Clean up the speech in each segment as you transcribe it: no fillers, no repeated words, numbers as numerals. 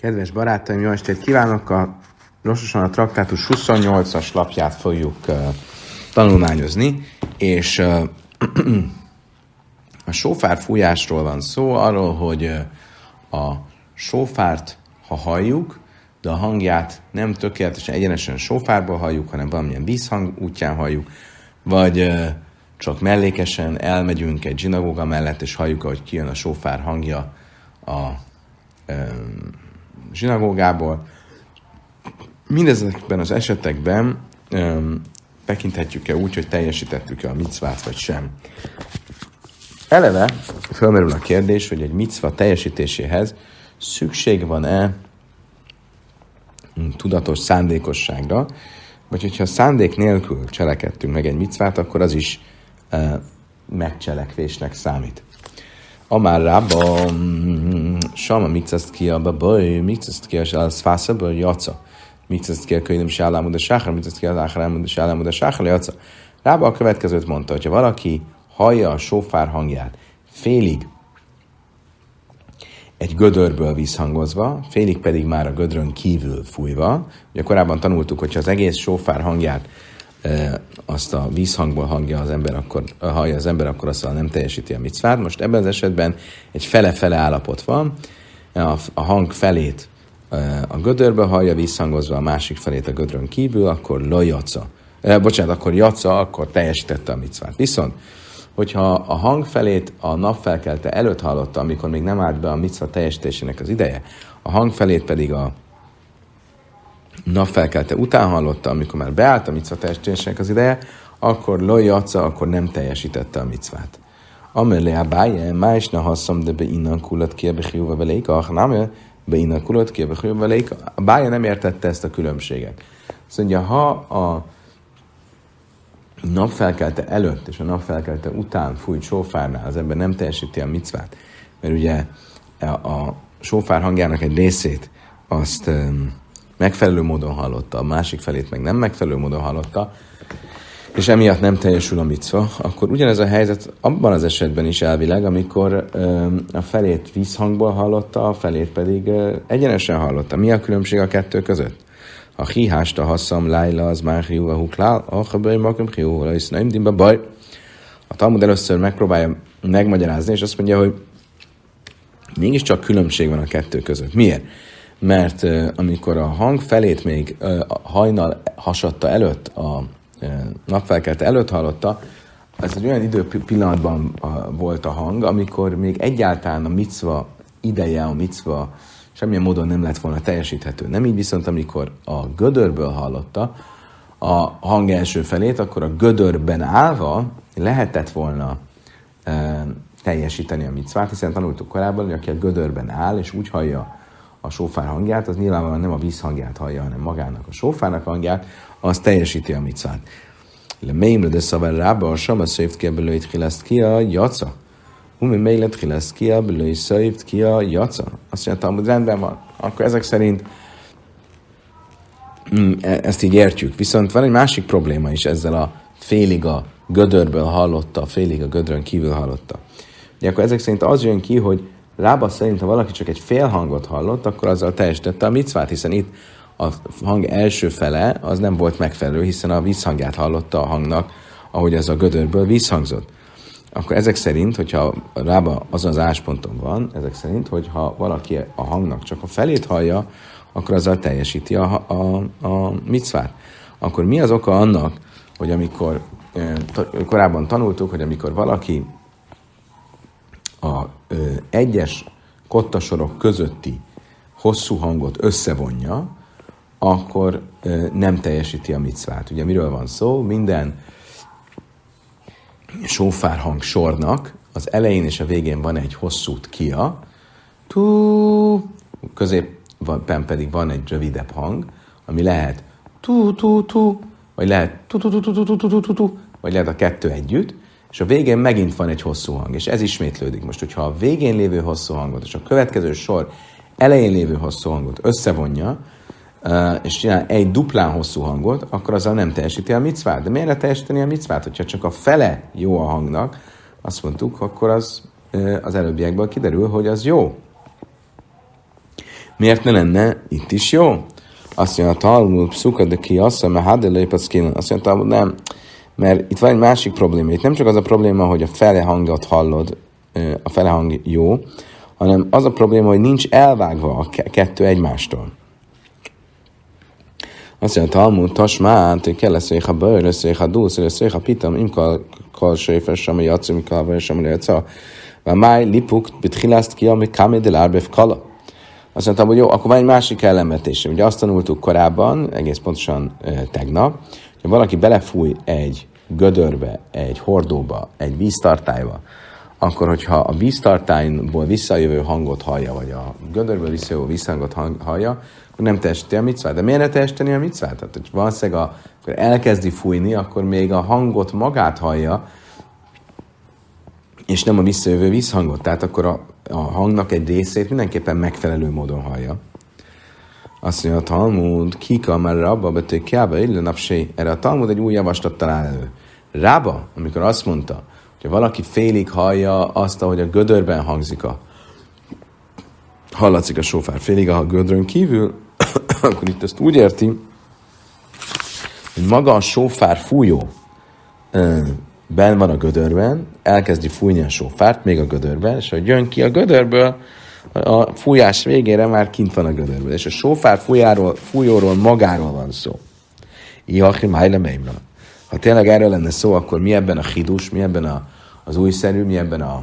Kedves barátaim, jó estét kívánok! Lassan a Traktátus 28-as lapját fogjuk tanulmányozni, és a sófár fújásról van szó, arról, hogy a sófárt, ha halljuk, de a hangját nem tökéletesen egyenesen sófárból halljuk, hanem valamilyen vízhang útján halljuk, vagy csak mellékesen elmegyünk egy zsinagóga mellett, és halljuk, ahogy kijön a sófár hangja a zsinagógából. Mindezekben az esetekben tekinthetjük-e úgy, hogy teljesítettük-e a micvát, vagy sem. Eleve felmerül a kérdés, hogy egy micva teljesítéséhez szükség van-e tudatos szándékosságra, vagy hogyha szándék nélkül cselekedtünk meg egy micvát, akkor az is megcselekvésnek számít. Amár Rába, sama micaszt ki a babaj, micaszt ki a szfászabba, jaca. Micaszt ki a könyvöm se állámuda sáhra, micaszt ki az áhrámuda se állámuda sáhra, jaca. Rába a következőt mondta, hogyha valaki hallja a sófár hangját félig egy gödörből visszhangozva, félig pedig már a gödrön kívül fújva. Ugye korábban tanultuk, hogyha az egész sófár hangját azt a vízhangból hallja az ember, akkor azt nem teljesíti a micvát. Most ebben az esetben egy fele-fele állapot van. A hang felét a gödörbe hallja visszhangozva, a másik felét a gödrön kívül, akkor jaca, akkor teljesítette a micvát. Viszont, hogyha a hang felét a napfelkelte előtt hallotta, amikor még nem állt be a micva teljesítésének az ideje, a hang felét pedig a napfelkelte után hallotta, amikor már beállt a micva teljesítésének az ideje, akkor lojaca, akkor nem teljesítette a micvát. Amellé a báje, má is ne hasszom, de beinnakulat kérbehiúva veléka, nem beinnakulat kérbehiúva veléka. A báje nem értette ezt a különbséget. Azt mondja, ha a napfelkelte előtt és a napfelkelte után fújt sófárnál az ember nem teljesíti a micvát, mert ugye a sófár hangjának egy részét azt megfelelő módon hallotta, a másik felét meg nem megfelelő módon hallotta, és emiatt nem teljesül a micva, akkor ugyanez a helyzet abban az esetben is elvileg, amikor a felét vízhangból hallotta, a felét pedig egyenesen hallotta. Mi a különbség a kettő között? A hihást a hasszam, lájla, az már hiú, a huklál, a habaj, makum hiú, a isznaim, dimba baj. A Talmud először megpróbálja megmagyarázni, és azt mondja, hogy mégiscsak különbség van a kettő között. Miért? Mert amikor a hang felét még hajnal hasadta előtt, a napfelkelte előtt hallotta, ez egy olyan időpillanatban volt a hang, amikor még egyáltalán a micva ideje, a micva semmilyen módon nem lett volna teljesíthető. Nem így viszont, amikor a gödörből hallotta a hang első felét, akkor a gödörben állva lehetett volna teljesíteni a micvát, hiszen tanultuk korábban, hogy aki a gödörben áll és úgy hallja a sófár hangját, az nyilvánvalóan nem a víz hangját hallja, hanem magának a sófárnak hangját, az teljesíti a micvát. Le mémre de szavar rába, a sama szöjvt ki a belőit hileszt ki a jaca. Umi mélet hileszt ki a belői szöjvt ki a jaca. Azt mondja, hogy rendben van. Akkor ezek szerint ezt így értjük. Viszont van egy másik probléma is ezzel a félig a gödörből hallotta, félig a gödrön kívül hallotta. Ugye akkor ezek szerint az jön ki, hogy Rába szerint, ha valaki csak egy fél hangot hallott, akkor azzal teljesítette a micvát, hiszen itt a hang első fele az nem volt megfelelő, hiszen a vízhangját hallotta a hangnak, ahogy ez a gödörből vízhangzott. Akkor ezek szerint, hogyha Rába azon az állásponton van, ezek szerint, hogyha valaki a hangnak csak a felét hallja, akkor azzal teljesíti a micvát. Akkor mi az oka annak, hogy amikor korábban tanultuk, hogy amikor valaki a egyes kottasorok közötti hosszú hangot összevonja, akkor nem teljesíti a micvát. Ugye miről van szó? Minden sófár hang sornak az elején és a végén van egy hosszú kia, tú, középen pedig van egy rövidebb hang, ami lehet tú, tú, tú, vagy lehet tú, tú, tú, tú, tú, tú, tú, tú, vagy lehet a kettő együtt, és a végén megint van egy hosszú hang, és ez ismétlődik. Most, hogyha a végén lévő hosszú hangot, és a következő sor elején lévő hosszú hangot összevonja, és csinál egy duplán hosszú hangot, akkor azzal nem teljesíti a micvát. De miért ne teljesíteni a micvát? Hogyha csak a fele jó a hangnak, azt mondtuk, akkor az előbbiekből kiderül, hogy az jó. Miért ne lenne itt is jó? Azt mondja, a Talmud szukad ki, azt mondja, Talmud nem. Mert itt van egy másik probléma. Itt nem csak az a probléma, hogy a fele hangot hallod, a fele hang jó, hanem az a probléma, hogy nincs elvágva a kettő egymástól. Azt mondja, Talmud, tasmát, hogy kell eszély, ha bőr, eszély, ha dúsz, eszély, ha pitam, imkal séfes, ami játsz, imkal vörös, ami játszal. Vámáj, lipuk, bitchilászt ki, ami kamédel árbef kala. Azt mondtam, hogy jó, akkor van egy másik ellenvetésem. Ugye azt tanultuk korábban, egész pontosan tegnap, hogy valaki belefúj egy gödörbe, egy hordóba, egy víztartályba, akkor hogyha a víztartályból visszajövő hangot hallja, vagy a gödörből visszajövő visszhangot hallja, akkor nem teljesíti a micvát. De miért ne teljesíteni a micvát? Tehát, hogy valószínűleg akkor elkezdi fújni, akkor még a hangot magát hallja, és nem a visszajövő visszhangot. Tehát akkor a hangnak egy részét mindenképpen megfelelő módon hallja. Azt mondja, a Talmud, kika már Rába, bető kiába, illő napsé. Erre a Talmud egy új javaslat talál elő. Rába, amikor azt mondta, hogyha valaki félig hallja azt, ahogy a gödörben hallatszik a sófár, félig a gödrön kívül, akkor itt ezt úgy érti, hogy maga a sófár fújó ben van a gödörben, elkezdi fújni a sófárt, még a gödörben, és hogy jön ki a gödörből, a fújás végére már kint van a gödörből, és a sófár fújóról magáról van szó. Iachim hajlemeimra. Ha tényleg erről lenne szó, akkor mi ebben a hidús, mi ebben az újszerű, mi ebben a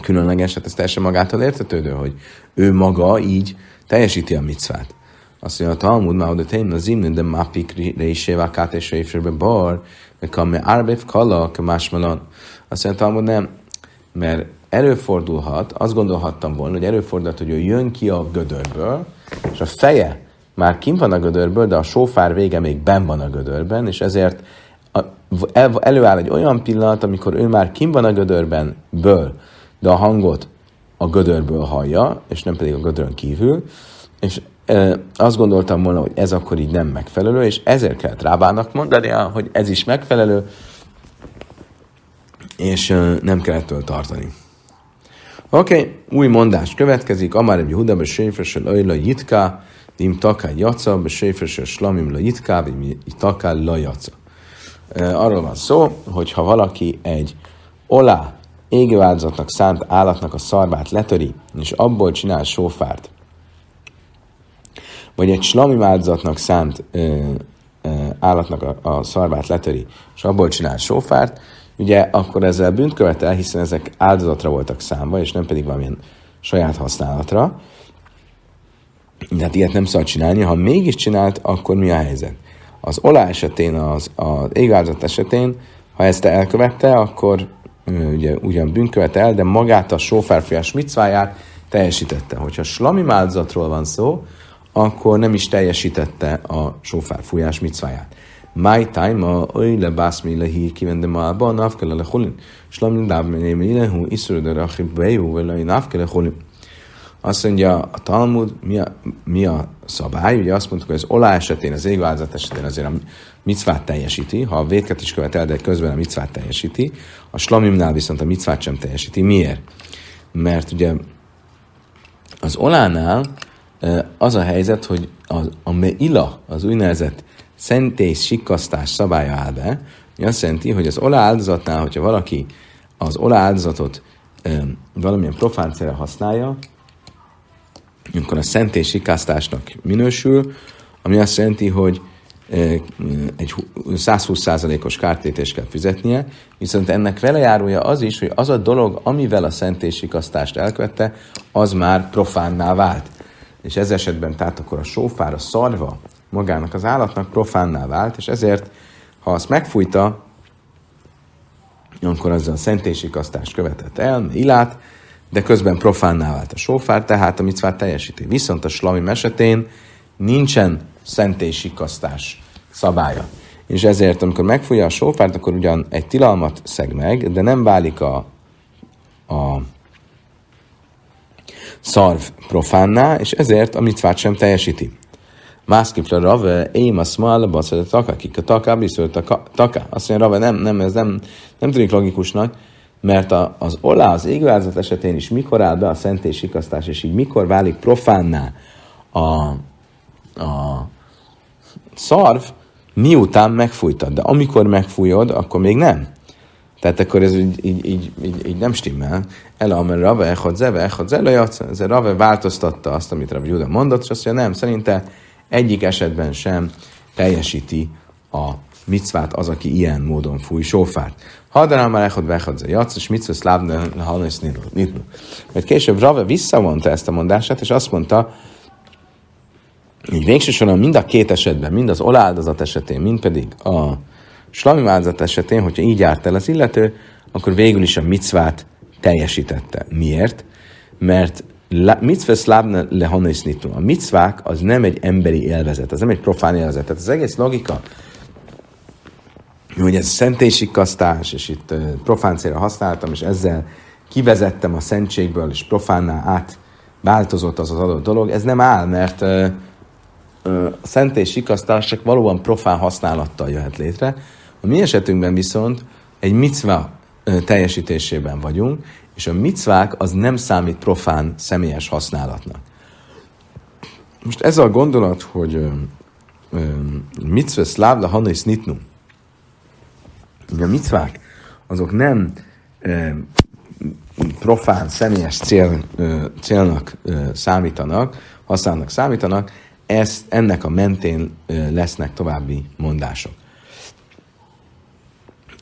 különleges, hát ez teljesen magától értetődő, hogy ő maga így teljesíti a micvát. Azt mondja, a Talmud már oda tényleg az imnő, de mápik résével kátésre évsőbe bar, meg a me árbév kalak másmelon. Azt mondja, a Talmud nem, mert előfordulhat, azt gondolhattam volna, hogy előfordulhat, hogy ő jön ki a gödörből, és a feje már kint van a gödörből, de a sófár vége még benn van a gödörben, és ezért előáll egy olyan pillanat, amikor ő már kint van a gödörbenből, de a hangot a gödörből hallja, és nem pedig a gödrön kívül, és azt gondoltam volna, hogy ez akkor így nem megfelelő, és ezért kellett Rábának mondania, hogy ez is megfelelő, és nem kellett tőle tartani. Oké, új mondás következik. Amár egy hudab, a séfresel ajla jitka, dim taká jaca, a séfresel slamim la jitká, vagy taká la jaca. Arról van szó, hogy ha valaki egy olá égőáldozatnak szánt állatnak a szarvát letöri, és abból csinál sófárt, vagy egy slami áldozatnak szánt állatnak a szarvát letöri, és abból csinál sófárt, ugye akkor ezzel bűnt követel, hiszen ezek áldozatra voltak számba, és nem pedig valamilyen saját használatra. De hát ilyet nem szabad csinálni, ha mégis csinált, akkor mi a helyzet? Az olá esetén, az égáldozat esetén, ha ezt elkövette, akkor ugye ugyan bűnt követel, de magát a sófárfújás micváját teljesítette. Hogyha slami áldozatról van szó, akkor nem is teljesítette a sófárfújás micváját. My time a öyle bászmi lehi kivendem alba, návkele leholin. Slamil dábmenémi ilenhu, iszörödör achi bejú, velai návkele holin. Azt mondja a Talmud, mi a szabály? Ugye azt mondtuk, hogy az olá esetén, az égváldozat esetén azért a micvát teljesíti, ha a vétket is követel, de közben a micvát teljesíti. A slamimnál viszont a micvát sem teljesíti. Miért? Mert ugye az olánál az a helyzet, hogy a meila, az úgynevezett szentészsikasztás szabálya áll be, ami azt jelenti, hogy az ola áldozatnál, hogyha valaki az ola áldozatot valamilyen profán célra használja, akkor a szentészsikasztásnak minősül, ami azt jelenti, hogy egy 120%-os kártérítést kell fizetnie, viszont ennek velejárója az is, hogy az a dolog, amivel a szentészsikasztást elkövette, az már profánná vált. És ez esetben tehát akkor a sófár, a szarva magának az állatnak profánná vált, és ezért, ha azt megfújta, akkor azzal a szentészsikasztást követett el, illát, de közben profánná vált a sófár, tehát a micvát teljesíti. Viszont a slami esetén nincsen szentészsikasztás szabálya. És ezért, amikor megfújja a sófárt, akkor ugyan egy tilalmat szeg meg, de nem válik a szarv profánná, és ezért a micvát sem teljesíti. Mászkifle Rava, éjm a szmal, baszad a taka, kik a taka, biszol a taka. Azt mondja, Rava, nem, ez nem tűnik logikusnak, mert az Ola, az égvázat esetén is mikor áll be a szentészsikasztás, és így mikor válik profánná a szarv, miután megfújtad. De amikor megfújod, akkor még nem. Tehát akkor ez így nem stimmel. Elhammer Rava Rava változtatta azt, amit Rabbi Juda mondott, és azt mondja, nem, szerinte egyik esetben sem teljesíti a micvát az, aki ilyen módon fúj sófárt. Hadaramarákod behadza játsz, és micva szlábnál halnes nidlu. Mert később Rava visszavonta ezt a mondását, és azt mondta, így végső soron mind a két esetben, mind az oláldozat esetén, mind pedig a slami áldozat esetén, hogyha így járt el az illető, akkor végül is a micvát teljesítette. Miért? Mert micva szlábne lehannes nidlu. A micvák az nem egy emberi élvezet, az nem egy profán élvezet. Tehát az egész logika, hogy ez szentészsikasztás, és itt profán célra használtam, és ezzel kivezettem a szentségből, és profánnál átváltozott az adott dolog, ez nem áll, mert a szentészsikasztás csak valóban profán használattal jöhet létre. A mi esetünkben viszont egy micva teljesítésében vagyunk, és a micvák az nem számít profán személyes használatnak. Most ez a gondolat, hogy micva szlávla hanis nitnum, a micvák, azok nem profán, személyes célnak számítanak, használnak számítanak, ennek a mentén lesznek további mondások.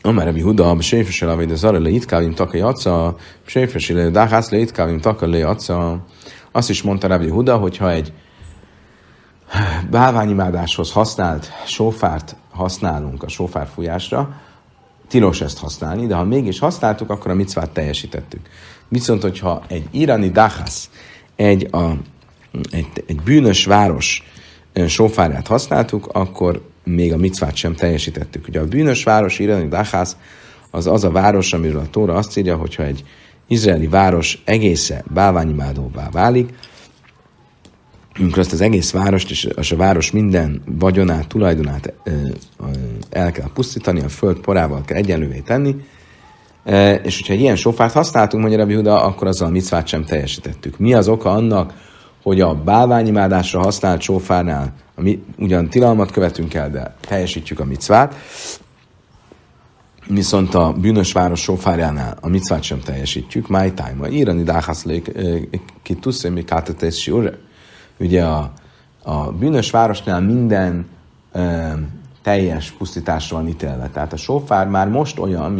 Amerebi Huda, Bséfesele, vagy az Arele Itkávim Takai Aca, Bséfesele, Dáhászle Itkávim Takai Aca. Azt is mondta Rabbi Huda, hogyha egy bálványimádáshoz használt sófárt használunk a sófárfújásra, tilos ezt használni, de ha mégis használtuk, akkor a micvát teljesítettük. Viszont, hogyha egy irani dahász, egy bűnös város sófárját használtuk, akkor még a micvát sem teljesítettük. Ugye a bűnös város, irani dahász, az a város, amiről a Tóra azt írja, hogyha egy izraeli város egésze bálványimádóvá válik, amikor azt az egész várost és a város minden vagyonát, tulajdonát el kell pusztítani, a föld porával kell egyenlővé tenni, és hogyha ilyen sófárt használtunk, mondja Rabbi Huda, akkor azzal a micvát sem teljesítettük. Mi az oka annak, hogy a bálványimádásra használt sófárnál ugyan tilalmat követünk el, de teljesítjük a micvát, viszont a bűnös város sófárjánál a micvát sem teljesítjük. My time, írani dáhászlék ki tuszémi kátetési úrre. Ugye a bűnös városnál minden teljes pusztításra van ítélve. Tehát a sófár már most olyan,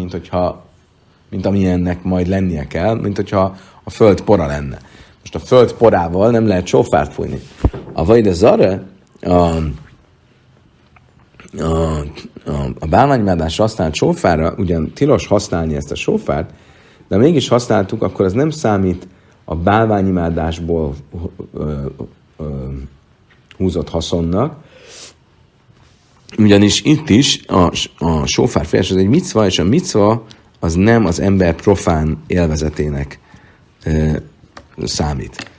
mint amilyennek majd lennie kell, mint hogyha a föld pora lenne. Most a föld porával nem lehet sófárt fújni. A vajdezare, a bálványimádásra használt sófárra, ugyan tilos használni ezt a sófárt, de mégis használtuk, akkor az nem számít a bálványimádásból húzott haszonnak, ugyanis itt is a sófárfújás az egy micva, és a micva az nem az ember profán élvezetének számít.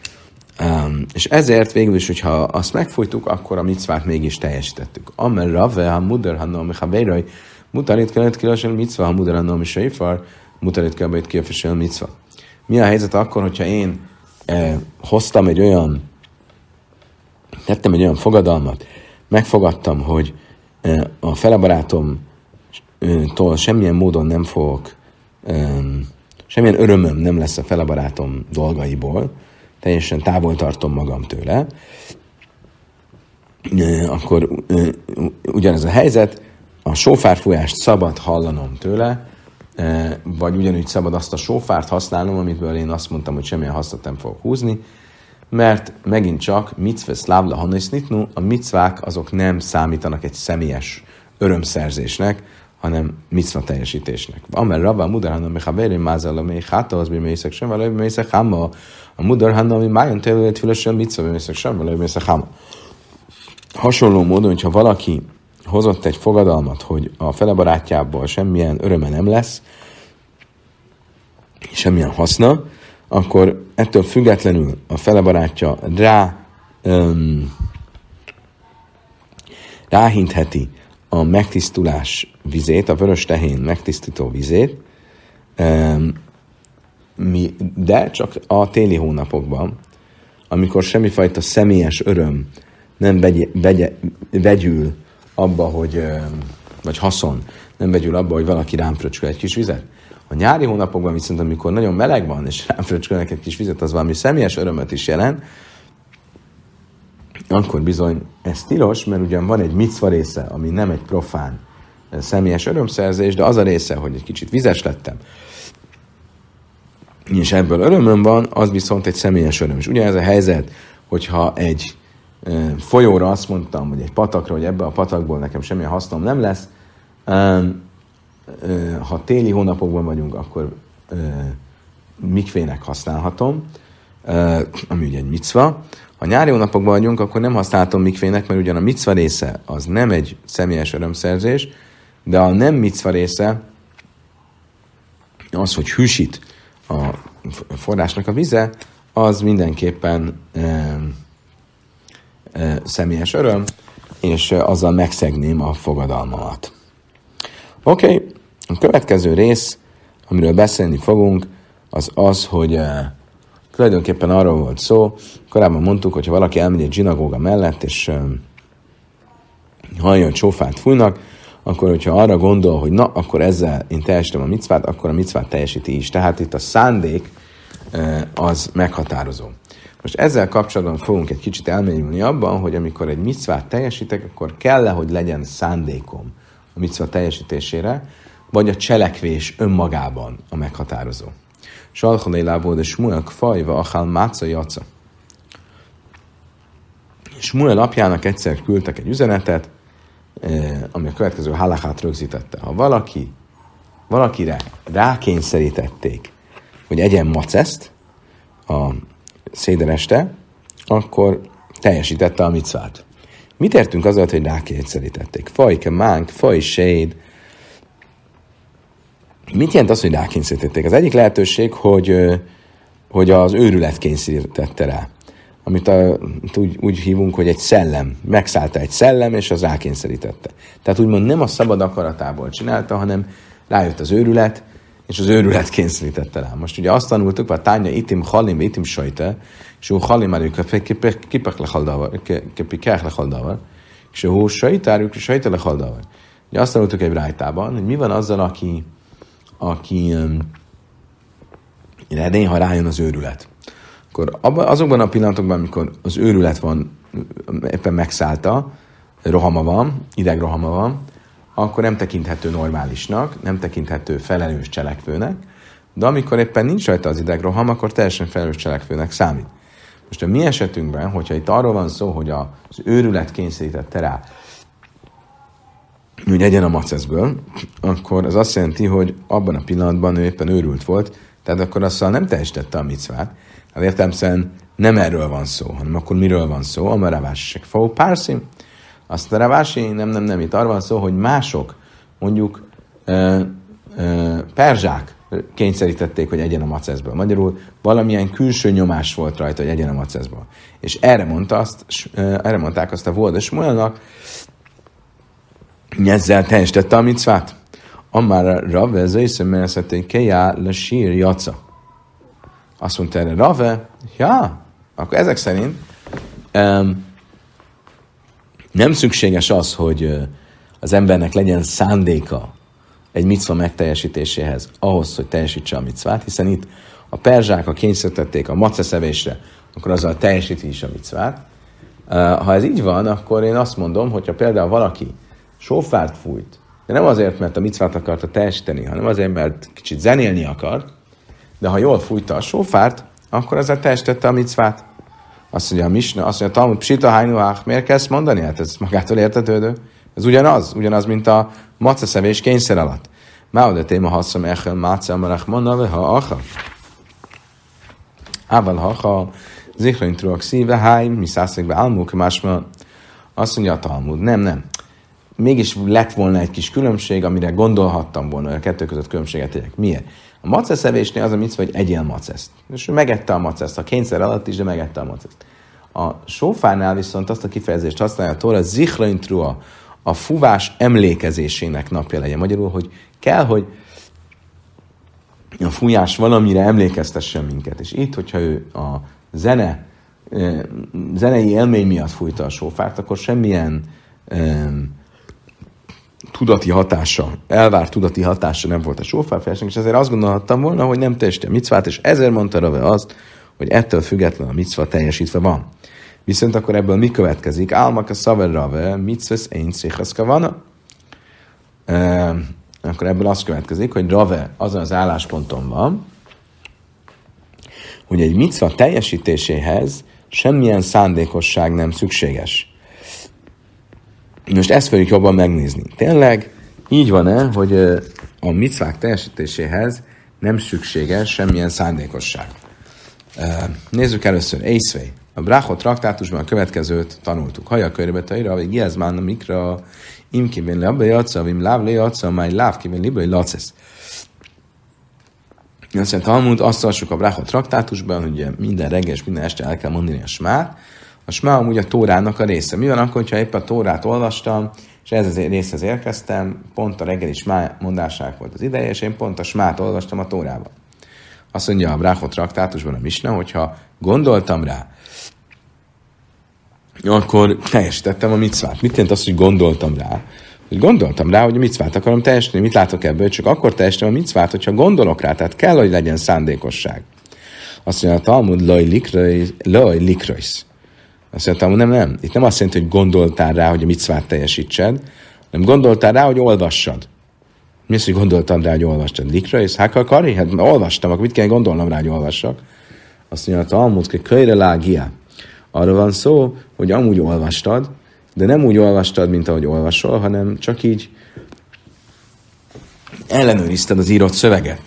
És ezért végül is, hogyha azt megfújtuk, akkor a micvát mégis teljesítettük. Amel ráve, ha muder, ha nomi, ha béraj, mutarít kellett kilesen micva, ha muder, ha nomi, seifar, mutarít kellett kilesen micva. Mi a helyzet akkor, hogyha én tettem egy olyan fogadalmat, megfogadtam, hogy a felebarátomtól semmilyen módon nem fogok, semmilyen örömöm nem lesz a felebarátom dolgaiból, teljesen távol tartom magam tőle, akkor ugyanez a helyzet, a sófárfújást szabad hallanom tőle, vagy ugyanúgy szabad azt a sófárt használnom, amitből én azt mondtam, hogy semmilyen hasznot nem fogok húzni, mert megint csak micve szlávla hanis nitnu, a micvák azok nem számítanak egy személyes örömszerzésnek, hanem micva teljesítésnek. Amel rabba mudarhanna mechavéri mázala mei hátahoz bimészek sem, valami mészek háma, a mudarhanna mi májon tőlőt fülösen micva bimészek sem, valami mészek háma. Hasonló módon, hogyha valaki hozott egy fogadalmat, hogy a felebarátjából semmilyen öröme nem lesz, semmilyen haszna, akkor ettől függetlenül a felebarátja ráhintheti a megtisztulás vizét, a vörös tehén megtisztító vizét, De csak a téli hónapokban, amikor semmifajta személyes öröm nem vegyül abba, hogy, vagy haszon, nem vegyül abba, hogy valaki rámfröcsköl egy kis vizet. A nyári hónapokban viszont, amikor nagyon meleg van, és rámfröcskölnek egy kis vizet, az valami személyes örömet is jelent, akkor bizony ez tilos, mert ugyan van egy micva része, ami nem egy profán személyes örömszerzés, de az a része, hogy egy kicsit vizes lettem, és ebből örömöm van, az viszont egy személyes öröm. És ugyanez a helyzet, hogyha egy folyóra azt mondtam, vagy egy patakra, hogy ebben a patakból nekem semmilyen hasznom nem lesz, ha téli hónapokban vagyunk, akkor mikvének használhatom, ami ugye egy micva. Ha nyári hónapokban vagyunk, akkor nem használhatom mikvének, mert ugyan a micva része az nem egy személyes örömszerzés, de a nem micva része az, hogy hűsít a forrásnak a vize, az mindenképpen személyes öröm, és azzal megszegném a fogadalmamat. Oké, a következő rész, amiről beszélni fogunk, az az, hogy tulajdonképpen arról volt szó, korábban mondtuk, hogyha valaki elmegy egy zsinagóga mellett, és hallja, hogy sófárt fújnak, akkor hogyha arra gondol, hogy na, akkor ezzel én teljesítem a micvát, akkor a micvát teljesíti is. Tehát itt a szándék az meghatározó. Most ezzel kapcsolatban fogunk egy kicsit elmélyülni abban, hogy amikor egy micvát teljesítek, akkor kell-e, hogy legyen szándékom a micva teljesítésére, vagy a cselekvés önmagában a meghatározó. Smúel apjának egyszer küldtek egy üzenetet, ami a következő halachát rögzítette. Ha valakire rákényszerítették, hogy egyen maceszt a széder este, akkor teljesítette a micvát. Mit értünk azzal, hogy rákényszerítették? Fajke mánk, faj séd. Mit jelent az, hogy rákényszerítették? Az egyik lehetőség, hogy az őrület kényszerítette rá. Amit úgy hívunk, hogy egy szellem. Megszállta egy szellem, és az rákényszerítette. Tehát úgymond nem a szabad akaratából csinálta, hanem rájött az őrület, és az őrület kényszerítette rá. Most ugye azt tanultuk, hogy a tánya itim halim, itim sajta, és ő halim elő kipekle haldavar, és ő sajtárjuk, sajta le haldavar. Ugye azt tanultuk egy brájtában, hogy mi van azzal, aki néha rájön az őrület. Akkor azokban a pillanatokban, amikor az őrület van, éppen megszállta, rohama van, idegrohama van, akkor nem tekinthető normálisnak, nem tekinthető felelős cselekvőnek, de amikor éppen nincs rajta az idegroham, akkor teljesen felelős cselekvőnek számít. Most a mi esetünkben, hogyha itt arról van szó, hogy az őrület kényszerítette rá, hogy egyen a maceszből, akkor az azt jelenti, hogy abban a pillanatban ő éppen őrült volt, tehát akkor azzal nem teljesítette a micvát. Hát értelemszerűen nem erről van szó, hanem akkor miről van szó? A maravássek fó pársi. Azt a ravási, nem, itt arra van szó, hogy mások, mondjuk perzsák kényszerítették, hogy egyen a maceszből. Magyarul valamilyen külső nyomás volt rajta, hogy egyen a maceszből. És erre mondták azt a voldes Smúelnak, ezzel teljesítette a micvát. Amár Rabbi Zeira meneszetén kejá lesír jaca. Azt mondta erre Rava, ja, akkor ezek szerint nem szükséges az, hogy az embernek legyen szándéka egy micva megteljesítéséhez, ahhoz, hogy teljesítse a micvát, hiszen itt a perzsák, ha kényszerítették a maceszevésre, akkor azzal teljesíti is a micvát. Ha ez így van, akkor én azt mondom, hogyha például valaki sófárt fújt, de nem azért, mert a micvát akarta teljesíteni, hanem azért, mert kicsit zenélni akart, de ha jól fújta a sófárt, akkor ezzel teljesítette a micvát. Azt mondja a Misna, azt mondja a Talmud, psita hajnuach, miért kell ezt mondani? Hát ez magától értetődő. Ez ugyanaz, mint a maceszevés kényszer alatt. Máoda téma haszom echel máce amarach manna, ha acha. Ával hacha, zichrain truak szíve, háj, mi szászékbe álmuk, másma. Azt mondja a Talmud, nem. Mégis lett volna egy kis különbség, amire gondolhattam volna, hogy a kettő között különbséget tegyek. Miért? A maceszevésnél az a micva, hogy egyél maceszt. És ő megette a maceszt, a kényszer alatt is, de megette a maceszt. A sófárnál viszont azt a kifejezést használja a Tóra, zichrain trua, a fúvás emlékezésének napja legyen. Magyarul, hogy kell, hogy a fújás valamire emlékeztessen minket. És itt, hogyha ő a zenei élmény miatt fújta a sófárt, akkor semmilyen tudati hatása, elvárt tudati hatása nem volt a sófárfejlesnek, és ezért azt gondolhattam volna, hogy nem teljesíti a micvát, és ezért mondta Rava azt, hogy ettől független a micva teljesítve van. Viszont akkor ebből mi következik? Álmak a szaver Rava, micvesz én székhaszkavana. Akkor ebből azt következik, hogy Rava azon az állásponton van, hogy egy micva teljesítéséhez semmilyen szándékosság nem szükséges. Most ezt fogjuk jobban megnézni. Tényleg így van-e, hogy a micvák teljesítéséhez nem szükséges semmilyen szándékosság? Nézzük először. Észvei. A Brájta traktátusban a következőt tanultuk. Haja körbe taira, vagy giazmán a mikra, imkében labba jatsa, vim láv lejatsa, máj lávkében libőj lacesz. A Talmud azt olvassuk a Brájta traktátusban, hogy minden reggel és minden este el kell mondani a smát. A smá amúgy a tórának a része. Mi van akkor, ha éppen a tórát olvastam, és ez az részhez érkeztem, pont a reggeli smá mondásának volt az ideje, és én pont a smát olvastam a tórában. Azt mondja a Brájta traktátusban a misna, hogyha gondoltam rá, akkor teljesítettem a micvát. Mit jelent az, hogy gondoltam rá? Hogy gondoltam rá, hogy a micvát akarom teljesíteni. Mit látok ebből? Csak akkor teljesítem a micvát, hogyha gondolok rá. Tehát kell, hogy legyen szándékosság. Azt mondja a Talmud, loj likrojsz. Azt mondja a Talmud, nem. Itt nem azt jelenti, hogy gondoltál rá, hogy a micvát teljesítsed, hanem gondoltál rá, hogy olvassad. Mi az, hogy gondoltam rá, hogy olvastad? Likrojsz? Hákakari? Hát olvastam, akkor mit kell gondolnom rá, hogy olvassak? Azt mondja a Talmud, hogy köjrelágia. Arra van szó, hogy amúgy olvastad, de nem úgy olvastad, mint ahogy olvasol, hanem csak így ellenőrizted az írott szöveget.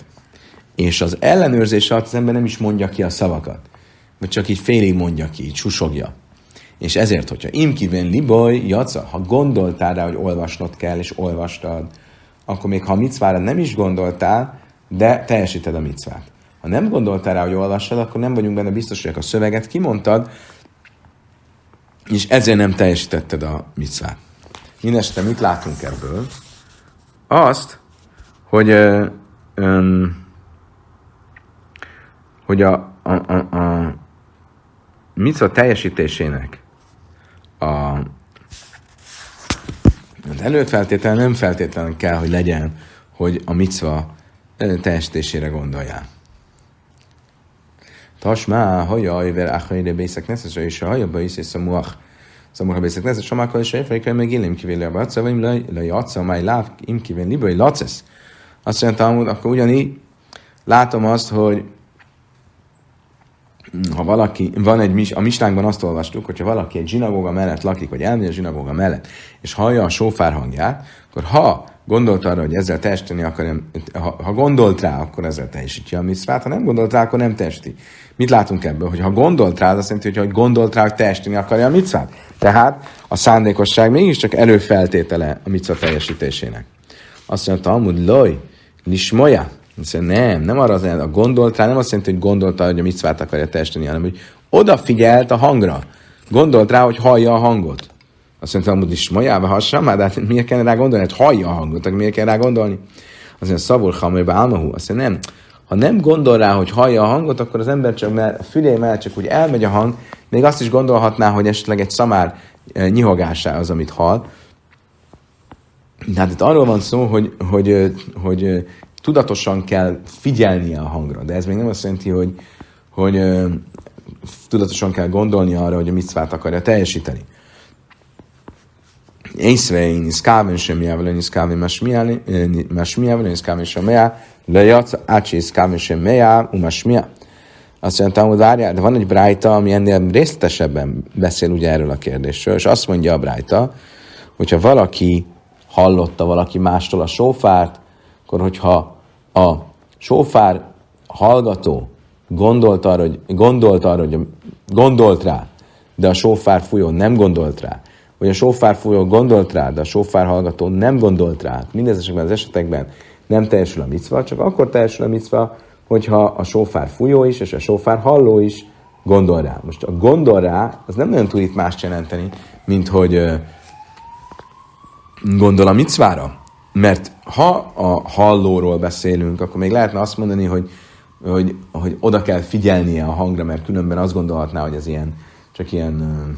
És az ellenőrzés alatt az ember nem is mondja ki a szavakat, vagy csak így félig mondja ki, így susogja. És ezért, hogyha imkiven libaj, jaca, ha gondoltál rá, hogy olvasnod kell, és olvastad, akkor még ha a micvára nem is gondoltál, de teljesíted a micvát. Ha nem gondoltál rá, hogy olvastad, akkor nem vagyunk benne biztosak, a szöveget kimondtad, és ezért nem teljesítetted a micvát. Mindeste mit látunk ebből? Azt, hogy, hogy a micva teljesítésének az előfeltétel nem feltétlenül kell, hogy legyen, hogy a micva teljesítésére gondoljál. Tasmá, hajaj, ver áhajre bészek neszes, és a hajabba is, és a bészek neszes, a mákkal is, a jövőkkel meg élim kivéli a bátszal, vagy lejátszal, máj láv, imkivéli, libői lacesz. Azt mondtam, hogy akkor ugyanígy látom azt, hogy ha valaki, van egy, a misnánkban azt olvastuk, hogyha valaki egy zsinagóga mellett lakik, vagy elmegy a zsinagóga mellett, és hallja a sófár hangját, akkor ha gondolt arra, hogy ezzel teljesíteni akarja, ha gondolt rá, akkor ezzel teljesítja a micvát, ha nem gondolt rá, akkor nem teljesíti. Mit látunk ebből? Hogy ha gondolt rá, az azt jelenti, hogy gondolt rá, hogy teljesíteni akarja a micvát. Tehát a szándékosság mégiscsak előfeltétele a micva teljesítésének. Azt mondja, Talmud, loj, lismoja. Nem arra az a gondolt rá, nem azt jelenti, hogy gondolta, hogy a micvát akarja teljesíteni, hanem hogy odafigyelt a hangra. Gondolt rá, hogy hallja a hangot. Azt mondta, amúgy is majába hassamá, de hát miért kell rá gondolni? Hát hallja a hangot, akkor miért kell rá gondolni? Azt mondja, szabur hamajba álmahú. Azt mondja, nem. Ha nem gondol rá, hogy hallja a hangot, akkor az ember csak a fülé mellett csak úgy elmegy a hang, még azt is gondolhatná, hogy esetleg egy szamár nyihogása az, amit hall. Tehát itt arról van szó, hogy tudatosan kell figyelnie a hangra, de ez még nem azt jelenti, hogy tudatosan kell gondolni arra, hogy a micvát akarja teljesíteni. Észvein is káven semmiával, én is káven másmiával, én is káven semmiával, lejatsz, ácsi is káven semmiával, umásmiával. Azt mondtam, hogy várjál, de van egy Brájta, ami ennél részletesebben beszél ugye erről a kérdésről, és azt mondja a Brájta, hogyha valaki hallotta valaki mástól a sófárt, akkor hogyha a sófár hallgató gondolt rá, de a sófár fújó nem gondolt rá, hogy a sófár fújó gondolt rá, de a sófár hallgató nem gondolt rá. Mindezekben az esetekben nem teljesül a micva, csak akkor teljesül a micva, hogyha a sófár fújó is, és a sófár halló is gondol rá. Most a gondol rá, az nem nagyon tud itt mást jelenteni, mint hogy gondol a micvára. Mert ha a hallóról beszélünk, akkor még lehetne azt mondani, hogy oda kell figyelnie a hangra, mert különben azt gondolhatná, hogy ez ilyen, csak ilyen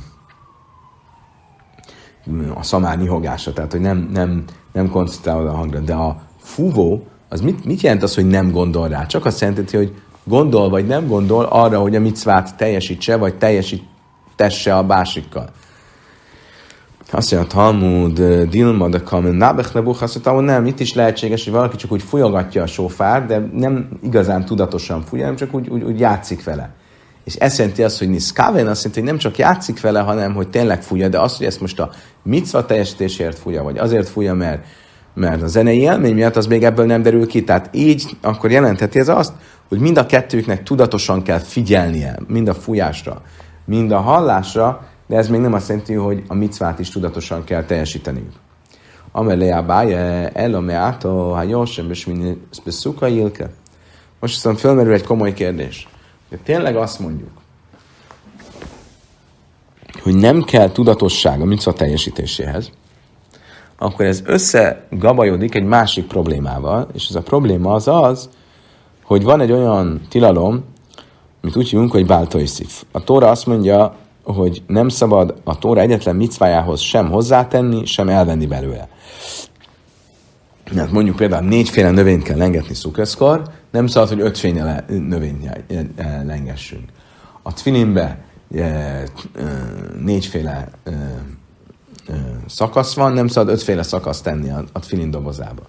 a szamár nyihogása, tehát hogy nem koncentrál oda a hangra. De a fúvó, az mit jelent az, hogy nem gondol rá? Csak azt jelenti, hogy gondol vagy nem gondol arra, hogy a micvát teljesítse, vagy teljesítesse a másikkal. Azt mondja, Talmud, Dilma, de Kamen, Nábech, Nebuch, azt mondja, nem, itt is lehetséges, hogy valaki csak úgy folyogatja a sófár, de nem igazán tudatosan fújja, hanem csak úgy játszik vele. És ez jelenti azt, hogy Niszkáven, azt jelenti, hogy nem csak játszik vele, hanem hogy tényleg fújja, de azt, hogy ezt most a micva teljesítésért fújja, vagy azért fújja, mert a zenei élmény miatt az még ebből nem derül ki. Tehát így akkor jelentheti ez azt, hogy mind a kettőknek tudatosan kell figyelnie, mind a fújásra, mind a hallásra, de ez még nem azt jelenti, hogy a micvát is tudatosan kell teljesíteniük. Ameleábája elomeátó, ha jósem, és mindig szpeszuka ilke. Most viszont fölmerül egy komoly kérdés. De tényleg azt mondjuk, hogy nem kell tudatosság a micva teljesítéséhez, akkor ez összegabajodik egy másik problémával, és ez a probléma az, hogy van egy olyan tilalom, amit úgy hívunk, hogy báltoszif. A Tóra azt mondja, hogy nem szabad a Tóra egyetlen micvájához sem hozzátenni, sem elvenni belőle. Hát mondjuk például 4 növényt kell lengetni szukeszkor, nem szabad, hogy 5 növényt lengessünk. A tfilinbe 4 szakasz van, nem szabad 5 szakaszt tenni a tfilin dobozába.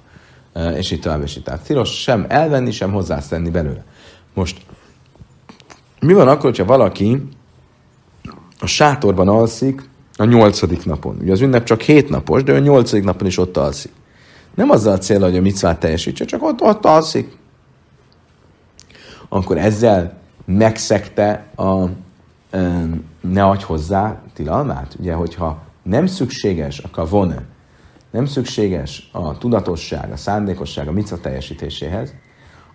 És így tovább, és így tovább. Tilos sem elvenni, sem hozzátenni belőle. Most, mi van akkor, hogyha valaki a sátorban alszik a 8. napon? Ugye az ünnep csak 7 napos, de a 8. napon is ott alszik. Nem azzal a célra, hogy a micvát teljesítse, csak ott alszik. Akkor ezzel megszegte a ne adj hozzá tilalmát. Ugye, hogyha nem szükséges a kavone, nem szükséges a tudatosság, a szándékosság a micva teljesítéséhez,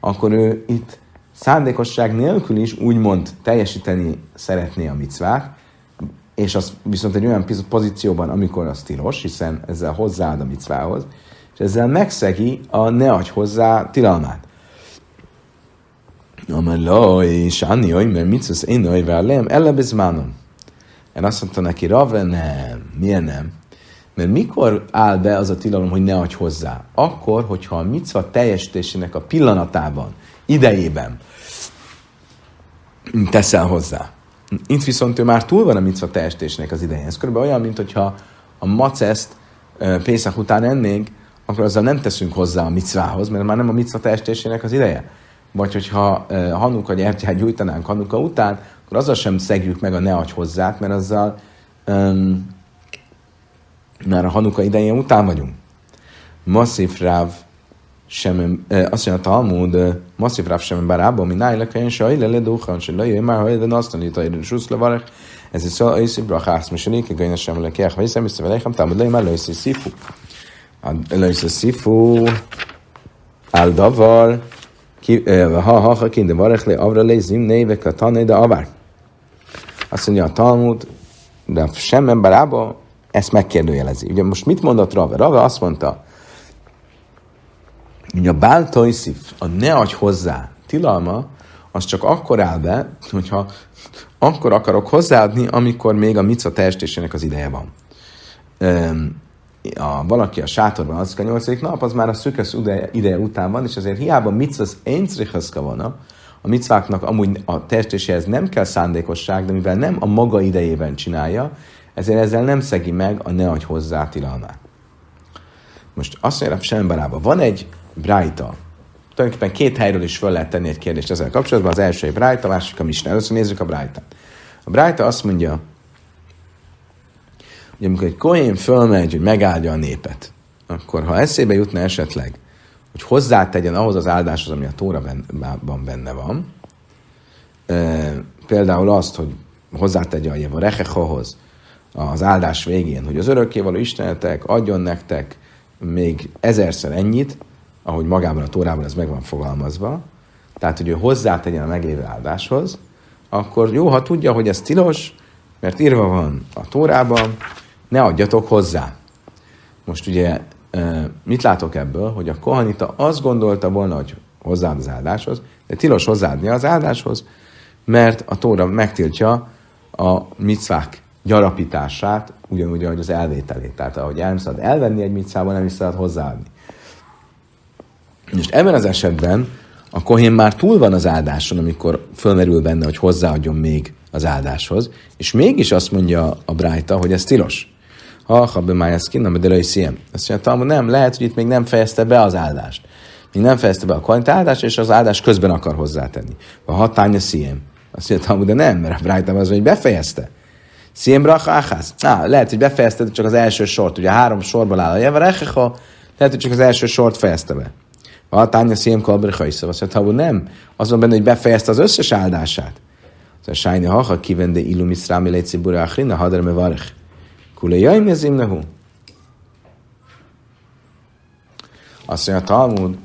akkor ő itt szándékosság nélkül is úgymond teljesíteni szeretné a micvát, és az viszont egy olyan pozícióban, amikor az tilos, hiszen ezzel hozzáad a micvához, és ezzel megszegi a ne adj hozzá tilalmát. Én azt mondta neki, Rava, nem, miért nem? Mert mikor áll be az a tilalom, hogy ne adj hozzá? Akkor, hogyha a micva teljesítésének a pillanatában, idejében teszel hozzá. Itt viszont ő már túl van a micva teljesítésének az idején. Ez körülbelül olyan, mint hogyha a maceszt Pészak után ennénk, akkor azzal nem teszünk hozzá a micvához, mert már nem a micva teljesítésének az ideje. Vagy hogyha hanuka gyertyát gyújtanánk hanuka után, akkor azzal sem szegjük meg a ne adj hozzát, mert azzal már a hanuka idején után vagyunk. Masszív ráv sem, azt mondja a Talmud, masszív ráv Sembarában, mi nájlekén sajlele duhan, se lejön már, ha éden aztán itt a éden suszlavarek, ez is szó, őszi brachász, miseléke, gajnesem lekiek, vagy hiszem, visszavelejkem, Talmud lejön már, lőszi szifu. Lőszi szifu, áldavar, ha kinde varekle, avra lézim, névek a tané, de avár. Azt mondja a Talmud, de Sembarában, ezt megkérdőjelezi. Ugye most mit mondott Rava? Rava azt mondta, hogy a báltoszif, a ne adj hozzá tilalma, az csak akkor áll be, hogyha akkor akarok hozzáadni, amikor még a micva teljesítésének az ideje van. Valaki a sátorban alszik a 8. nap, az már a szükes ideje után van, és azért hiába micvas einzricheszka van, a micváknak amúgy a teljesítéséhez nem kell szándékosság, de mivel nem a maga idejében csinálja, ezért ezzel nem szegi meg a ne adj hozzá tilalmát. Most azt mondja, hogy Szembarában van egy brájta. Tulajdonképpen 2 helyről is föl lehet tenni egy kérdést ezzel kapcsolatban. Az első egy brájta, a másik a misna. Először nézzük a brájtát. A brájta azt mondja, hogy amikor egy koén fölmegy, hogy megáldja a népet, akkor ha eszébe jutna esetleg, hogy hozzátegyen ahhoz az áldáshoz, ami a Tórában benne van, például azt, hogy hozzátegye a Jevorekhohoz, az áldás végén, hogy az örökkévaló Istenetek adjon nektek még 1000-szer ennyit, ahogy magában a Tórában ez meg van fogalmazva, tehát, hogy ő hozzátegyen a meglévő áldáshoz, akkor jó, ha tudja, hogy ez tilos, mert írva van a Tórában, ne adjatok hozzá. Most ugye Mit látok ebből? Hogy a kohanita azt gondolta volna, hogy hozzáad az áldáshoz, de tilos hozzáadni az áldáshoz, mert a Tóra megtiltja a micvák gyarapítását, ugyanúgy, ahogy az elvételét. Tehát, ahogy el nem szabad elvenni egy micvával, nem is szabad hozzáadni. És ebben az esetben a kohén már túl van az áldáson, amikor fölmerül benne, hogy hozzáadjon még az áldáshoz, és mégis azt mondja a Brájta, hogy ez tilos. Ha bemájaszkin, nem, de le is sziem. Azt mondja, hogy nem, lehet, hogy itt még nem fejezte be az áldást. Még nem fejezte be a kohén áldást, és az áldás közben akar hozzátenni. A hatánya sziem. Azt mondja, de nem, mert a Brájta az, hogy befejezte. Sziem bracha áhász. Lehet, hogy befejezte, csak az első sort. Ugye három sorban áll a Jevorekho, lehet, hogy csak az első sort fejezte be. A tánya szém kalbriha iszava. Azt mondta, hogy nem. Azon benne, hogy befejezte az összes áldását. A sájne haha kivende illumis rámilé cibúr áhrina hadarme varech. Kule jaim nezim nehu. Azt mondja, a Talmud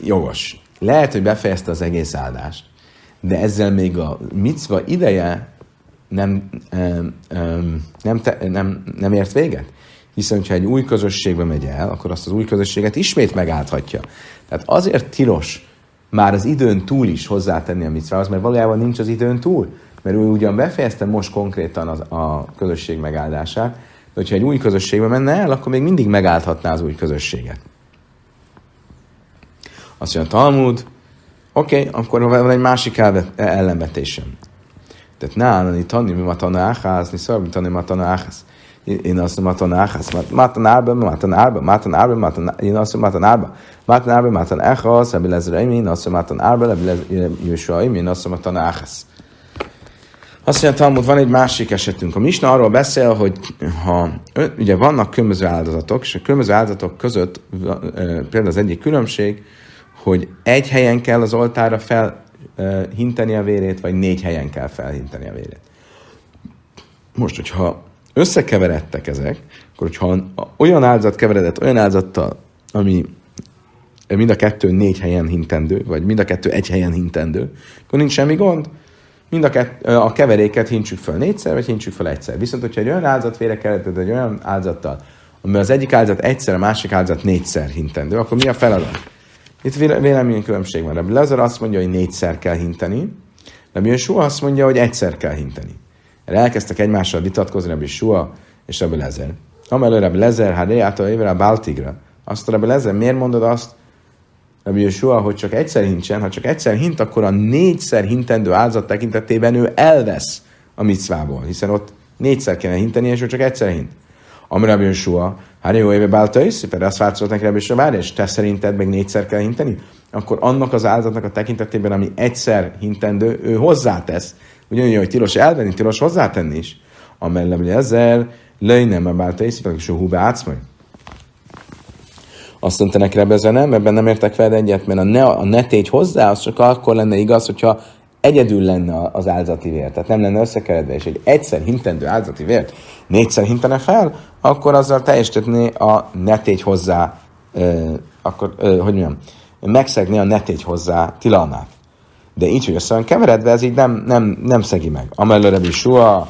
jogos. Lehet, hogy befejezte az egész áldást, de ezzel még a micva ideje nem ért véget. Hiszen, ha egy új közösségbe megy el, akkor azt az új közösséget ismét megállhatja. Tehát azért tilos már az időn túl is hozzátenni a micvához, mert valójában nincs az időn túl. Mert ő ugyan befejezte most konkrétan a közösség megáldását, de hogyha egy új közösségbe menne el, akkor még mindig megállhatná az új közösséget. Azt mondja a Talmud, oké, akkor van egy másik ellenvetésem. Tehát nálani tanni, mi matanáházni, szarbi tanni matanáházni. Én azt mondom, matan árba, Rabbi Lezer, én azt mondom, matan árba, Rabbi Shua, én azt mondom, matan áhász. Azt mondja, Talmud, van egy másik esetünk. A misna arról beszél, hogy ha, ugye vannak különböző áldozatok, és a különböző áldozatok között például az egyik különbség, hogy egy helyen kell az oltára felhinteni a vérét, vagy 4 helyen kell felhinteni a vérét. Most, hogyha összekeveredtek ezek, akkor hogyha olyan áldozat keveredett olyan áldozattal, ami mind a 2 4 helyen hintendő, vagy mind a 2 1 helyen hintendő, akkor nincs semmi gond. Mind a keveréket hintsük fel 4-szer, vagy hintsük fel 1-szer. Viszont, hogyha egy olyan áldozat vére keveredett egy olyan áldozattal, ami az egyik áldozat 1-szer, a másik áldozat 4-szer hintendő, akkor mi a feladat? Itt véleménykülönbség van. Rabbi Lezer azt mondja, hogy 4-szer kell hinteni, Rabbi Shua azt mondja, hogy 1-szer kell hinteni. Erre elkezdtek egymással vitatkozni Rabbi Shua és Rabbi Lezer. Amelő Rabbi Lezer, háréjától évre a báltigra. Azt a Rabbi Lezer, miért mondod azt, Rabbi Shua, hogy csak egyszer hintsen? Ha csak egyszer hint, akkor a 4-szer hintendő áldozat tekintetében ő elvesz a micvából, hiszen ott 4-szer kéne hinteni, és ő csak egyszer hint. Amely Rabbi Shua, háréjától évre báltoszif, erre azt változott neki Rabbi Shua, várj, és te szerinted meg 4-szer kell hinteni? Akkor annak az áldozatnak a tekintetében, ami egyszer hintendő, ő hozzátesz. Ugyanúgy, hogy tilos elvenni, tilos hozzátenni is. Amellem, hogy ezzel lejnem ebbálta észítek, és a húbe átszmai. Azt mondta neki Rabbi Lezer, nem, ebben nem értek fel egyet, mert a netégy hozzá, az csak akkor lenne igaz, hogyha egyedül lenne az áldozati vér. Tehát nem lenne összekeredve, és egy egyszer hintendő áldozati vért 4-szer hintene fel, akkor azzal teljesíteni a netégy hozzá, megszegni a netégy hozzá tilalmát. De így, hogy össze van keveredve, ez így nem szegi meg. Amellő Rabbi Shua,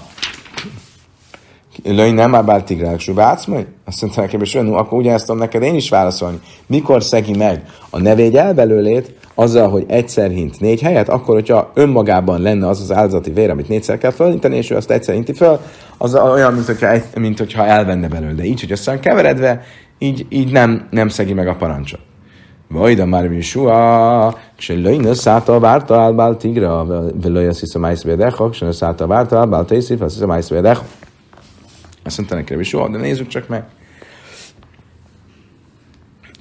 löj nem ábál tigrák, subác, majd? Azt mondta nekem, és olyan, akkor ugyanezt tudom neked én is válaszolni. Mikor szegi meg a nevédjel belőlét azzal, hogy egyszer hint 4 helyet, akkor, hogyha önmagában lenne az az áldozati vér, amit 4-szer kell fölhinteni, és ő azt egyszer hinti föl, az olyan, mint hogyha elvenne belőle. De így, hogy össze van keveredve, így nem szegi meg a parancsot. Vajda már Rabbi Shua, és lőjnös szállta a várta álbál tigra, velőjössz hisz a májszvédekok, és lőjnös szállta a várta álbál tészif, azt hisz a májszvédekok. Azt mondta neki Rabbi Shua, de nézzük csak meg.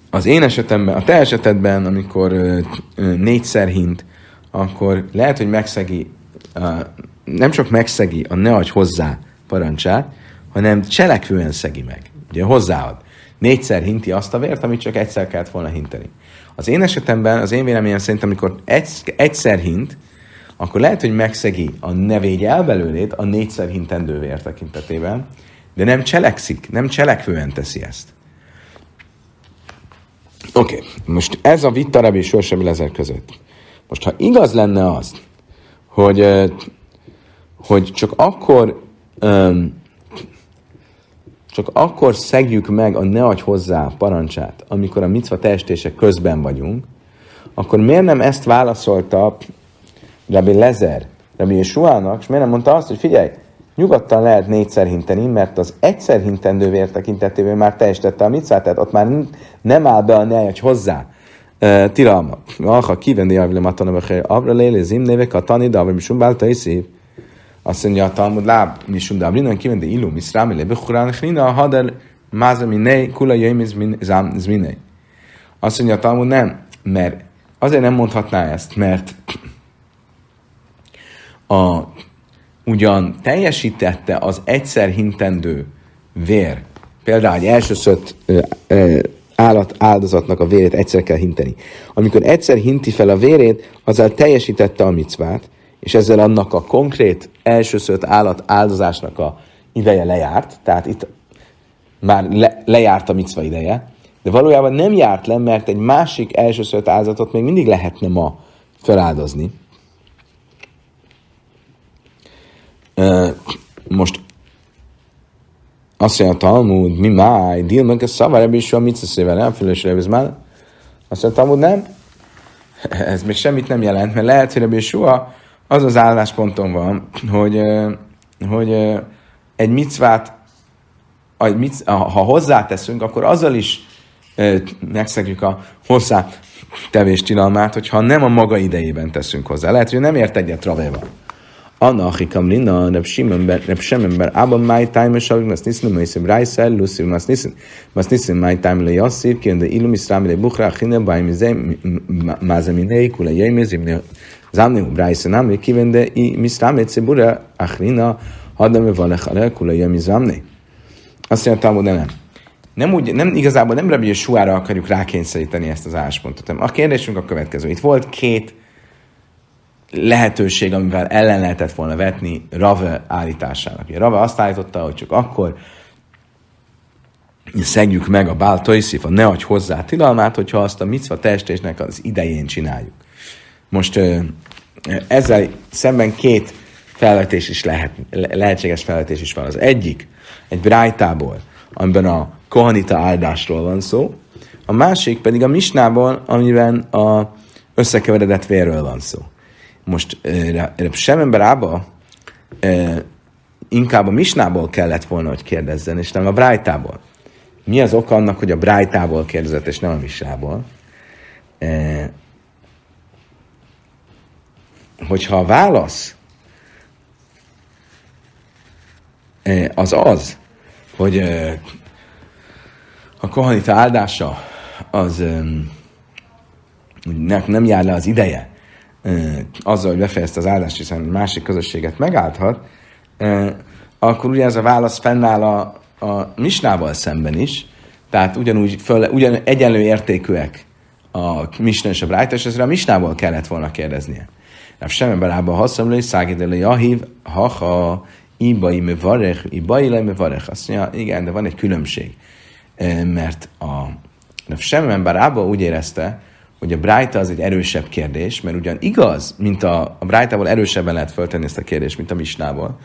Az én esetemben, a te esetedben, amikor 4-szer hint, akkor lehet, hogy megszegi, nem csak megszegi a ne adj hozzá parancsát, hanem cselekvően szegi meg. Ugye hozzáad. 4-szer hinti azt a vért, amit csak 1-szer kellett volna hinteni. Az én esetemben, az én véleményem szerint, amikor 1-szer hint, akkor lehet, hogy megszegi a nevédjel belőlét a 4-szer hintendő vér tekintetében, de nem cselekszik, nem cselekvően teszi ezt. Oké, most ez a vita Rabbi Shua és Rabbi Lezer között. Most, ha igaz lenne az, hogy csak akkor... Csak akkor szegjük meg a ne adj hozzá parancsát, amikor a micva teljesítése közben vagyunk, akkor miért nem ezt válaszolta Rabbi Lezer, Rabbi Shua-nak, és miért nem mondta azt, hogy figyelj, nyugodtan lehet 4-szer hinteni, mert az egyszer hintendő vér tekintetében már teljesítette a micvát, tehát ott már nem áll be a ne adj hozzá tilalma. Ha kivenni a vilematanabökhely, abra lélézim névek a tanid, abra misum báltoszif. Azt mondja a Talmud, láb misum dáblinan kivenni illú miszrámi lébökhurán, hrina hadar mázaminé, kula jöjmiz miné. Azt mondja a Talmud, nem, mert azért nem mondhatná ezt, mert ugyan teljesítette az egyszer hintendő vér, például egy elsőszött állat áldozatnak a vérét egyszer kell hinteni. Amikor egyszer hinti fel a vérét, azzal teljesítette a micvát, és ezzel annak a konkrét elsőszött állat áldozásnak a ideje lejárt, tehát itt már lejárt a micva ideje, de valójában nem járt le, mert egy másik elsőszött áldozatot még mindig lehetne ma feláldozni. Most azt mondja a Talmud, mi máj, dílmönk a szavárabb is, a micvaszével elfülésre, ez már azt mondja a Talmud, nem? Ez még semmit nem jelent, mert lehet, hogy Rabbi Shua az az állásponton van, hogy egy micvát, ha hozzáteszünk, akkor azzal is megszegjük a hozzátevés tilalmát, hogyha nem a maga idejében teszünk hozzá. Lehet, hogy nem ért egyet Ravéval. Anna, aki kamlina, nem sem ember, abban máj tájmesavig, azt niszem, mészem rájszer, luszim, azt niszem, máj tájmele jasszív, kijön, de illumis rámele bukra, hinem, bájmizem, mázeminéi, kule jöjmizim, zámnihub rájszenám, hogy kijön, de illumis rámele cibúra, ahrina, hadame valechale, kule jöjmizámné. Azt mondja, hogy nem, igazából nem Rabbi Shua-ra akarjuk rákényszeríteni ezt az álláspontot. A kérdésünk a következő. Itt volt két lehetőség, amivel ellen lehetett volna vetni Rava állításának. A Rava azt állította, hogy csak akkor szegjük meg a báltoszif, a ne adj hozzá tilalmát, hogyha azt a micva teljesítésnek az idején csináljuk. Most ezzel szemben két felvetés is lehetséges felvetés is van. Az egyik egy brájtából, amiben a kohanita áldásról van szó, a másik pedig a misnából, amiben a összekeveredett vérről van szó. Most Sememberába inkább a misnából kellett volna, hogy kérdezzen, és nem a brájtából. Mi az oka annak, hogy a brájtából kérdezett, és nem a misnából? Hogyha a válasz az, hogy a kohanita áldása az nem jár le az ideje, azzal, hogy befejezte az áldást, hiszen másik közösséget megállthat, akkor ugye ez a válasz fennáll a misnával szemben is, tehát ugyanúgy egyenlő értékűek a misna és a brájta, és ezre a misnából kellett volna kérdeznie. Nem semmi belába haszomló, és szágédelő, jahív, haha, ibai me varech, ibai le me varech. Azt mondja, igen, de van egy különbség. Mert a semmi belába úgy érezte, hogy a brájta az egy erősebb kérdés, mert ugyan igaz, mint a brájtából erősebben lehet föltenni ezt a kérdést, mint a misnából.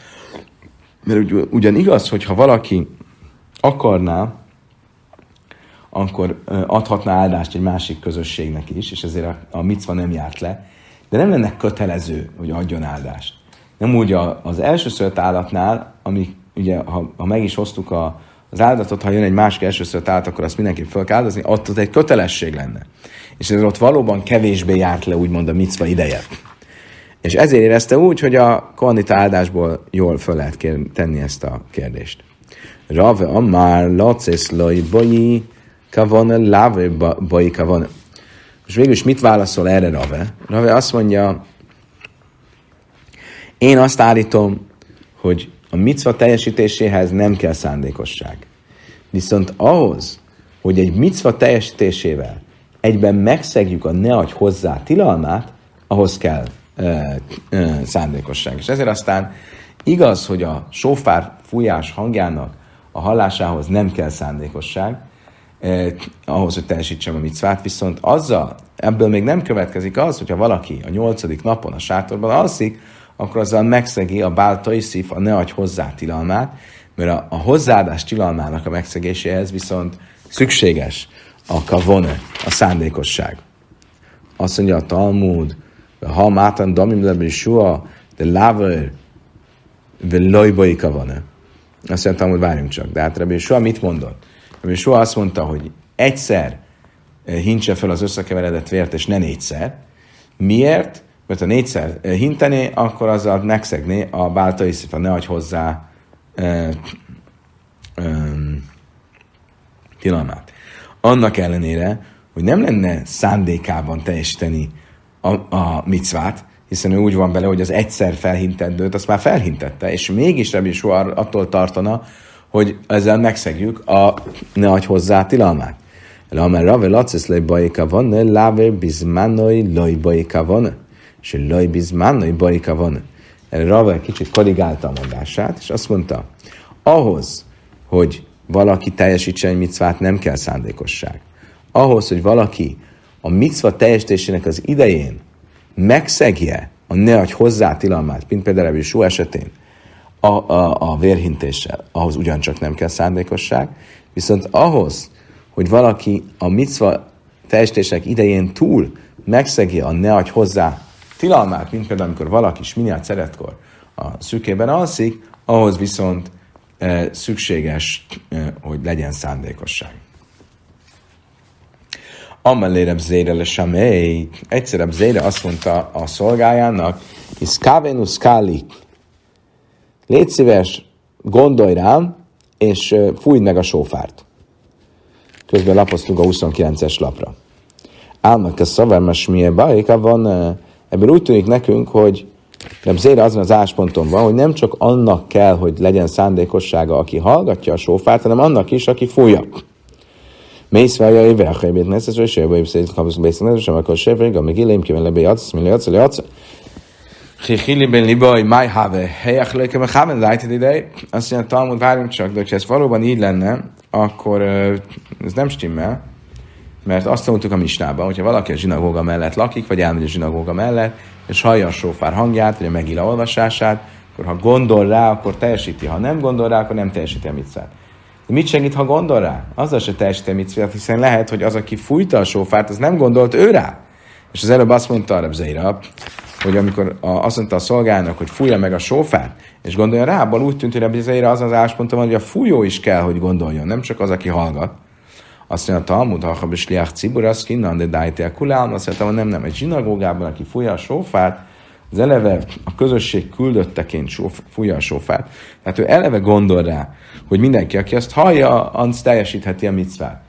Mert ugyan igaz, hogyha valaki akarná, akkor adhatná áldást egy másik közösségnek is, és ezért a micva nem járt le, de nem lenne kötelező, hogy adjon áldást. Nem úgy az elsőszült állatnál, ami ugye, ha meg is hoztuk az áldatot, ha jön egy másik elsőszült állat, akkor azt mindenképp fel kell áldozni, ott egy kötelesség lenne. És ez ott valóban kevésbé járt le, úgymond a micva ideje. És ezért érezte úgy, hogy a kohanita áldásból jól föl lehet tenni ezt a kérdést. Ráve amár laceszlai baji kavane láve baji kavane. Most végülis mit válaszol erre Ráve? Ráve azt mondja, én azt állítom, hogy a micva teljesítéséhez nem kell szándékosság. Viszont ahhoz, hogy egy micva teljesítésével egyben megszegjük a ne adj hozzá tilalmát, ahhoz kell szándékosság. És ezért aztán igaz, hogy a sófár fújás hangjának a hallásához nem kell szándékosság, ahhoz, hogy teljesítsem a micvát, viszont azzal, ebből még nem következik az, hogyha valaki a 8. napon a sátorban alszik, akkor azzal megszegi a báltoszif, a ne adj hozzá tilalmát, mert a hozzáadás tilalmának a megszegéséhez viszont szükséges a kavone, a szándékosság. Azt mondja a Talmud, ha mátán damim Rabbi Shua, de láver, de lojbai kavone. Azt mondja a Talmud, várjunk csak. De hát Rabbi Shua mit mondott? Rabbi Shua azt mondta, hogy egyszer hintse fel az összekeveredett vért, és ne négyszer. Miért? Mert ha négyszer hintené, akkor azzal megszegné a báltoszif, a ne adj hozzá tilalmát. Annak ellenére, hogy nem lenne szándékában teljesíteni a micvát, hiszen ő úgy van bele, hogy az egyszer felhintendőt, azt már felhintette, és mégis Rabbi Shua attól tartana, hogy ezzel megszegjük a ne adj hozzá tilalmát. Lámer ráve lacesz lojbai kavone, láve bizmánoi lojbai kavone, és loj bizmánoi baj kavone. Rava kicsit korrigálta a mondását, és azt mondta, ahhoz, hogy valaki teljesítsen egy micvát, nem kell szándékosság. Ahhoz, hogy valaki a micva teljesítésének az idején megszegje a ne adj hozzá tilalmát, mint például Rabbi Shua esetén, a vérhintéssel, ahhoz ugyancsak nem kell szándékosság, viszont ahhoz, hogy valaki a micva teljesítések idején túl megszegje a ne adj hozzá tilalmát, mint például, amikor valaki sminyát szeretkor a szükében alszik, ahhoz viszont szükséges, hogy legyen szándékosság. Amellé Rabbi Zeira le samei, egyszer Rabbi Zeira azt mondta a szolgájának, iszkávénus kálik, légy szíves, gondolj rám, és fújd meg a sófárt. Közben lapoztunk a 29-es lapra. Álmak a szavermes mie bajka van, ebből úgy tűnik nekünk, hogy Rabbi Zeira azon az állásponton van, hogy nem csak annak kell, hogy legyen szándékossága, aki hallgatja a sófárt, hanem annak is, aki fújja. Mészvája évelhely bétneszes, és évelhely bétneszes, kapuszunk bétneszes, és akkor séfrég, amíg illém kiven lebé játsz, millió játsz, játsz. Hihili ben libaj, májháve, helyek lőke, meg háven lájtad ide. Azt mondja, Talmud, várjunk csak, de ha ez valóban így lenne, akkor ez nem stimmel, mert azt mondtuk a misnában, hogyha valaki a zsinagóga mellett lakik, vagy elmegy a zsinagóga mellett, és hallja a sófár hangját, vagy a megila olvasását, akkor ha gondol rá, akkor teljesíti, ha nem gondol rá, akkor nem teljesíti a micvát. De mit segít, ha gondol rá? Azzal se teljesíti a micvát, hiszen lehet, hogy az, aki fújta a sófárt, az nem gondolt ő rá. És az előbb azt mondta a Rabbi Zeira, hogy amikor azt mondta a szolgának, hogy fújja meg a sófárt, és gondolja rá, abban úgy tűnt, hogy Rabbi Zeira az az állásponton van, hogy a fújó is kell, hogy gondoljon, nem csak az, aki hallgat. Azt mondja a Talmud, ha a sliách cibúr, az kinnan, de dájtél kulálom, azt mondta, hogy nem, egy zsinagógában, aki fújja a sófárt, az eleve a közösség küldötteként fújja a sófárt. Tehát ő eleve gondol rá, hogy mindenki, aki azt hallja, az teljesítheti a micvát.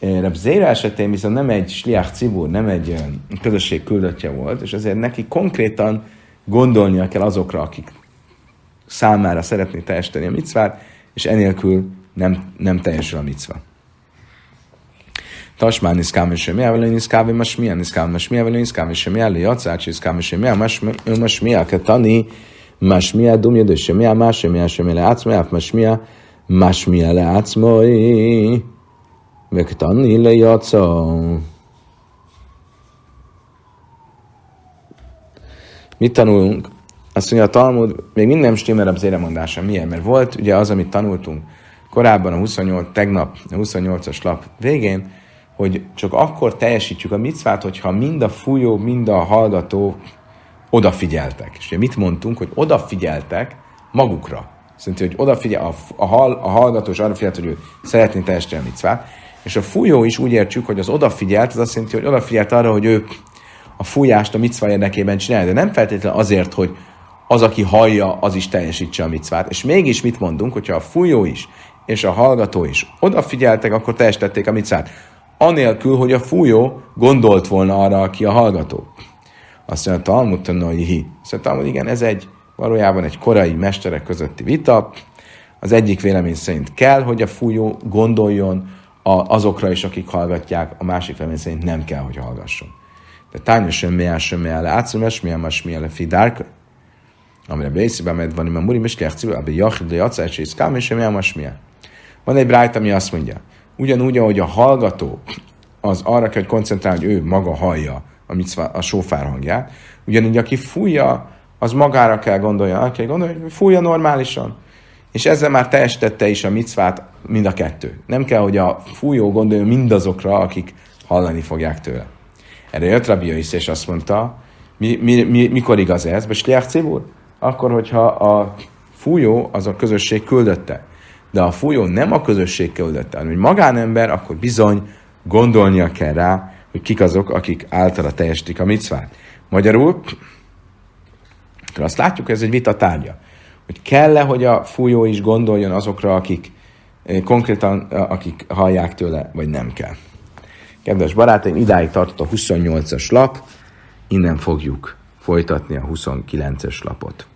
Rabbi Zeira esetén viszont nem egy sliách cibúr, nem egy közösség küldöttje volt, és ezért neki konkrétan gondolnia kell azokra, akik számára szeretné teljesíteni a micvát, és enélkül nem teljesül a micva. Tasmán iszkám és semmi elvelőn iszkávé, más milyen iszkám, más milyen iszkám és semmi elé, jacács iszkám és semmi el, más milyen kell tanni, más milyen dumjadő, semmi leátszmai, más milyen leátszmai, meg tanni le jaca. Mit tanulunk? Azt mondja a Talmud, még mind nem stimmel az éremondása. Miért? Mert volt ugye az, amit tanultunk korábban, a 28-as lap végén, hogy csak akkor teljesítjük a micvát, hogyha mind a fújó, mind a hallgató odafigyeltek. És ugye mit mondtunk, hogy odafigyeltek magukra. Szerintem, hogy odafigyel, a hallgató is arra figyelt, hogy ő szeretné teljesíteni a micvát. És a fújó is úgy értjük, hogy az odafigyelt, az azt jelenti, hogy odafigyelt arra, hogy ő a fújást a micva érdekében csinálja, de nem feltétlenül azért, hogy az, aki hallja, az is teljesítse a micvát. És mégis mit mondunk, hogyha a fújó is és a hallgató is odafigyeltek, akkor teljesítették a micvát. Anélkül, hogy a fújó gondolt volna arra, aki a hallgató. Azt mondja, Talmud tanuljihi. Azt mondja, Talmud, igen, ez valójában egy korai mesterek közötti vita. Az egyik vélemény szerint kell, hogy a fújó gondoljon azokra is, akik hallgatják, a másik vélemény szerint nem kell, hogy hallgasson. De tányosan miásömmel átszömes, miásömmel fidárk, amire bészében mert van, mert múrim is kercül, abbi jachidai acás és kám, és miásömmel. Van egy brájta, ami azt mondja, ugyanúgy, ahogy a hallgató az arra kell, hogy koncentrál, hogy ő maga hallja a sófár hangját, ugyanúgy, aki fújja, az magára kell gondolja. El kell gondolja, hogy fújja normálisan. És ezzel már teljesítette is a micvát mind a kettő. Nem kell, hogy a fújó gondoljon mindazokra, akik hallani fogják tőle. Erre jött Rabbi Zeira, és azt mondta, mikor igaz ez? Be sliách cibúr? Akkor, hogyha a fújó az a közösség küldötte. De a fújó nem a közösség küldötte, hanem egy magánember, akkor bizony gondolnia kell rá, hogy kik azok, akik általa teljesítik a micvát. Magyarul, azt látjuk, ez egy vita tárgya. Hogy kell-e, hogy a fújó is gondoljon azokra, akik konkrétan akik hallják tőle, vagy nem kell. Kedves barátaim, idáig tartott a 28-as lap, innen fogjuk folytatni a 29-es lapot.